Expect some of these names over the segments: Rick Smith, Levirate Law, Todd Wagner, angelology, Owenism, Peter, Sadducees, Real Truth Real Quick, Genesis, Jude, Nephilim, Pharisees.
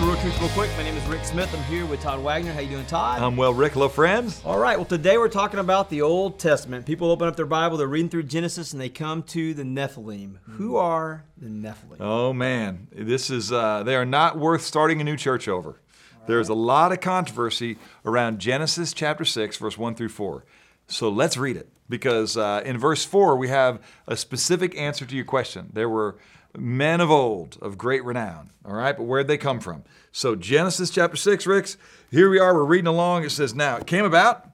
to Real Truth Real Quick. My name is Rick Smith. I'm here with Todd Wagner. How you doing, Todd? I'm well, Rick. Hello, friends. All right. Well, today we're talking about the Old Testament. People open up their Bible, they're reading through Genesis, and they come to the Nephilim. Who are the Nephilim? Oh, man. This is, they are not worth starting a new church over. Right. There's a lot of controversy around Genesis chapter 6, verse 1 through 4. So let's read it, because in verse 4, we have a specific answer to your question. There were men of old, of great renown. All right, but where'd they come from? So Genesis chapter 6, Ricks, here we are, we're reading along. It says, now it came about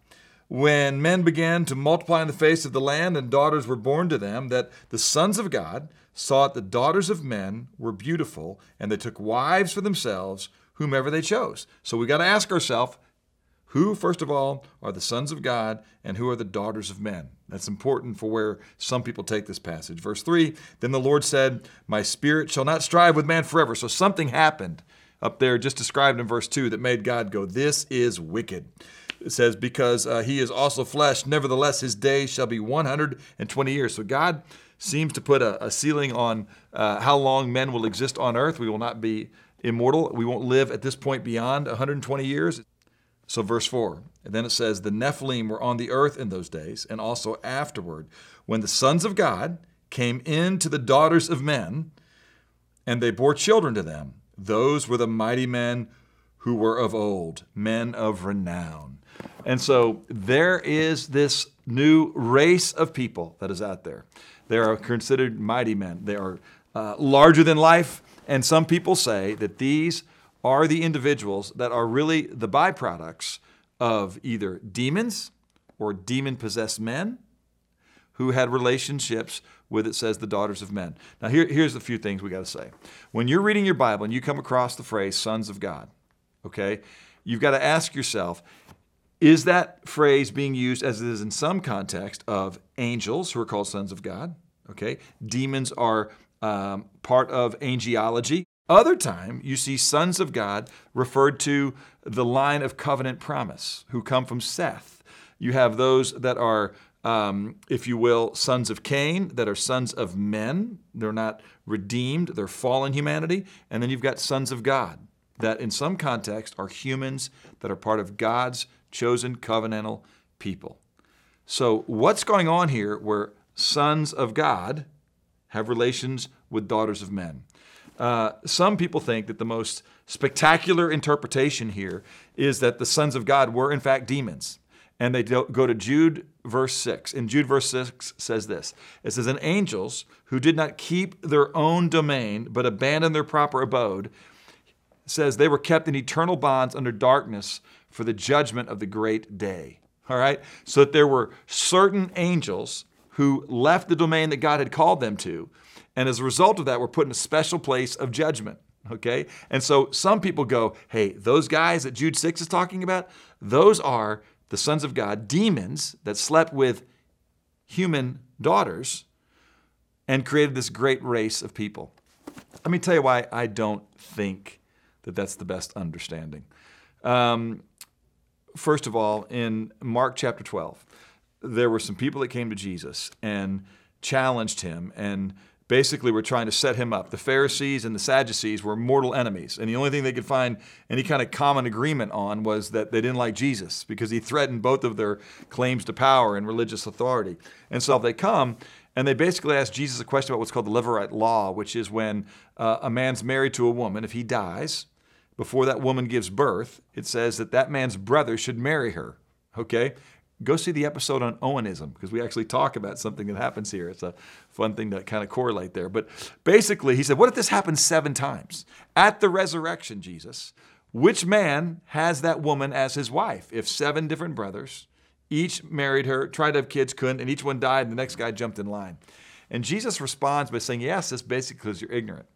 when men began to multiply in the face of the land and daughters were born to them, that the sons of God saw that the daughters of men were beautiful, and they took wives for themselves, whomever they chose. So we got to ask ourselves, who, first of all, are the sons of God, and who are the daughters of men? That's important for where some people take this passage. Verse 3, then the Lord said, my spirit shall not strive with man forever. So something happened up there just described in verse 2 that made God go, this is wicked. It says, because he is also flesh, nevertheless his days shall be 120 years. So God seems to put a ceiling on how long men will exist on earth. We will not be immortal. We won't live at this point beyond 120 years. So verse 4, and then it says, the Nephilim were on the earth in those days, and also afterward, when the sons of God came in to the daughters of men, and they bore children to them. Those were the mighty men who were of old, men of renown. And so there is this new race of people that is out there. They are considered mighty men. They are larger than life, and some people say that these are the individuals that are really the byproducts of either demons or demon-possessed men who had relationships with, it says, the daughters of men. Now, here's a few things we got to say. When you're reading your Bible and you come across the phrase sons of God, okay, you've got to ask yourself, is that phrase being used as it is in some context of angels who are called sons of God? Okay, demons are part of angelology. Other time, you see sons of God referred to the line of covenant promise, who come from Seth. You have those that are, if you will, sons of Cain, that are sons of men. They're not redeemed. They're fallen humanity. And then you've got sons of God, that in some context are humans that are part of God's chosen covenantal people. So what's going on here where sons of God have relations with daughters of men? Some people think that the most spectacular interpretation here is that the sons of God were, in fact, demons. And they go to Jude verse 6. And Jude verse 6 says this. It says, and angels who did not keep their own domain but abandoned their proper abode, says they were kept in eternal bonds under darkness for the judgment of the great day. All right? So that there were certain angels who left the domain that God had called them to, and as a result of that, we're put in a special place of judgment, okay? And so some people go, hey, those guys that Jude 6 is talking about, those are the sons of God, demons that slept with human daughters and created this great race of people. Let me tell you why I don't think that that's the best understanding. First of all, in Mark chapter 12, there were some people that came to Jesus and challenged him, and basically were trying to set him up. The Pharisees and the Sadducees were mortal enemies, and the only thing they could find any kind of common agreement on was that they didn't like Jesus because he threatened both of their claims to power and religious authority. And so they come, and they basically ask Jesus a question about what's called the Levirate Law, which is when a man's married to a woman, if he dies before that woman gives birth, it says that that man's brother should marry her, okay? Go see the episode on Owenism, because we actually talk about something that happens here. It's a fun thing to kind of correlate there. But basically, he said, what if this happens 7 times? At the resurrection, Jesus, which man has that woman as his wife? If 7 different brothers, each married her, tried to have kids, couldn't, and each one died, and the next guy jumped in line. And Jesus responds by saying, yes, this basically because you're ignorant.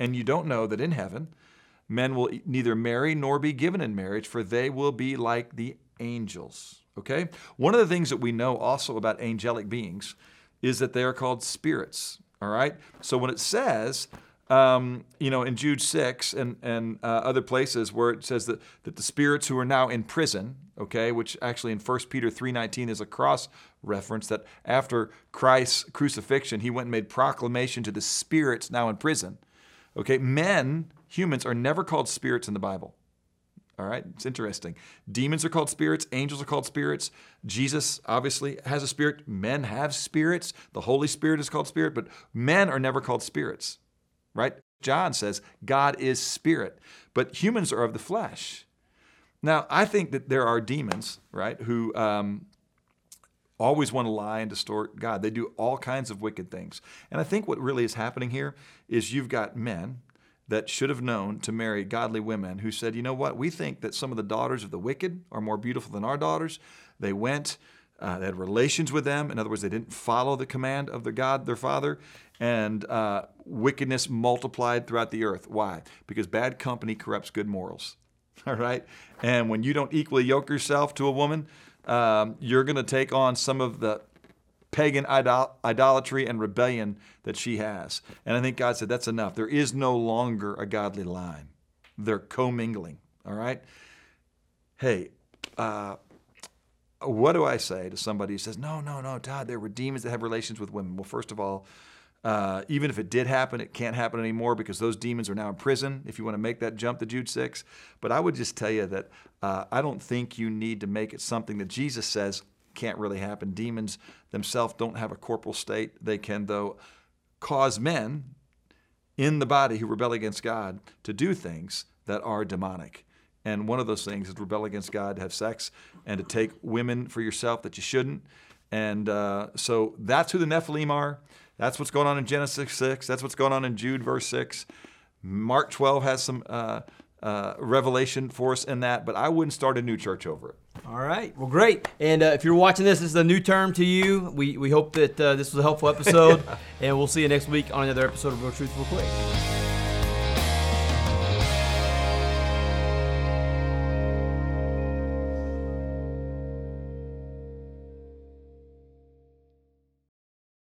And you don't know that in heaven, men will neither marry nor be given in marriage, for they will be like the angels. Okay? One of the things that we know also about angelic beings is that they are called spirits, all right? So when it says, in Jude 6 and other places where it says that the spirits who are now in prison, okay, which actually in 1 Peter 3:19 is a cross reference that after Christ's crucifixion, he went and made proclamation to the spirits now in prison Okay, men, humans, are never called spirits in the Bible. All right, it's interesting. Demons are called spirits. Angels are called spirits. Jesus obviously has a spirit. Men have spirits. The Holy Spirit is called spirit, but men are never called spirits, right? John says God is spirit, but humans are of the flesh. Now, I think that there are demons, right, who always want to lie and distort God. They do all kinds of wicked things. And I think what really is happening here is you've got men that should have known to marry godly women who said, you know what, we think that some of the daughters of the wicked are more beautiful than our daughters. They went, they had relations with them. In other words, they didn't follow the command of their God, their father, and wickedness multiplied throughout the earth. Why? Because bad company corrupts good morals. All right? And when you don't equally yoke yourself to a woman, you're going to take on some of the pagan idolatry and rebellion that she has. And I think God said, that's enough. There is no longer a godly line. They're commingling, all right? Hey, what do I say to somebody who says, no, Todd, there were demons that have relations with women? Well, first of all, even if it did happen, it can't happen anymore because those demons are now in prison, if you want to make that jump to Jude 6. But I would just tell you that I don't think you need to make it something that Jesus says can't really happen. Demons themselves don't have a corporal state. They can, though, cause men in the body who rebel against God to do things that are demonic. And one of those things is to rebel against God, to have sex, and to take women for yourself that you shouldn't. And so that's who the Nephilim are. That's what's going on in Genesis 6. That's what's going on in Jude verse 6. Mark 12 has some revelation for us in that, but I wouldn't start a new church over it. All right. Well, great. And if you're watching this, this is a new term to you. We hope that this was a helpful episode, and we'll see you next week on another episode of Real Truth Real Quick.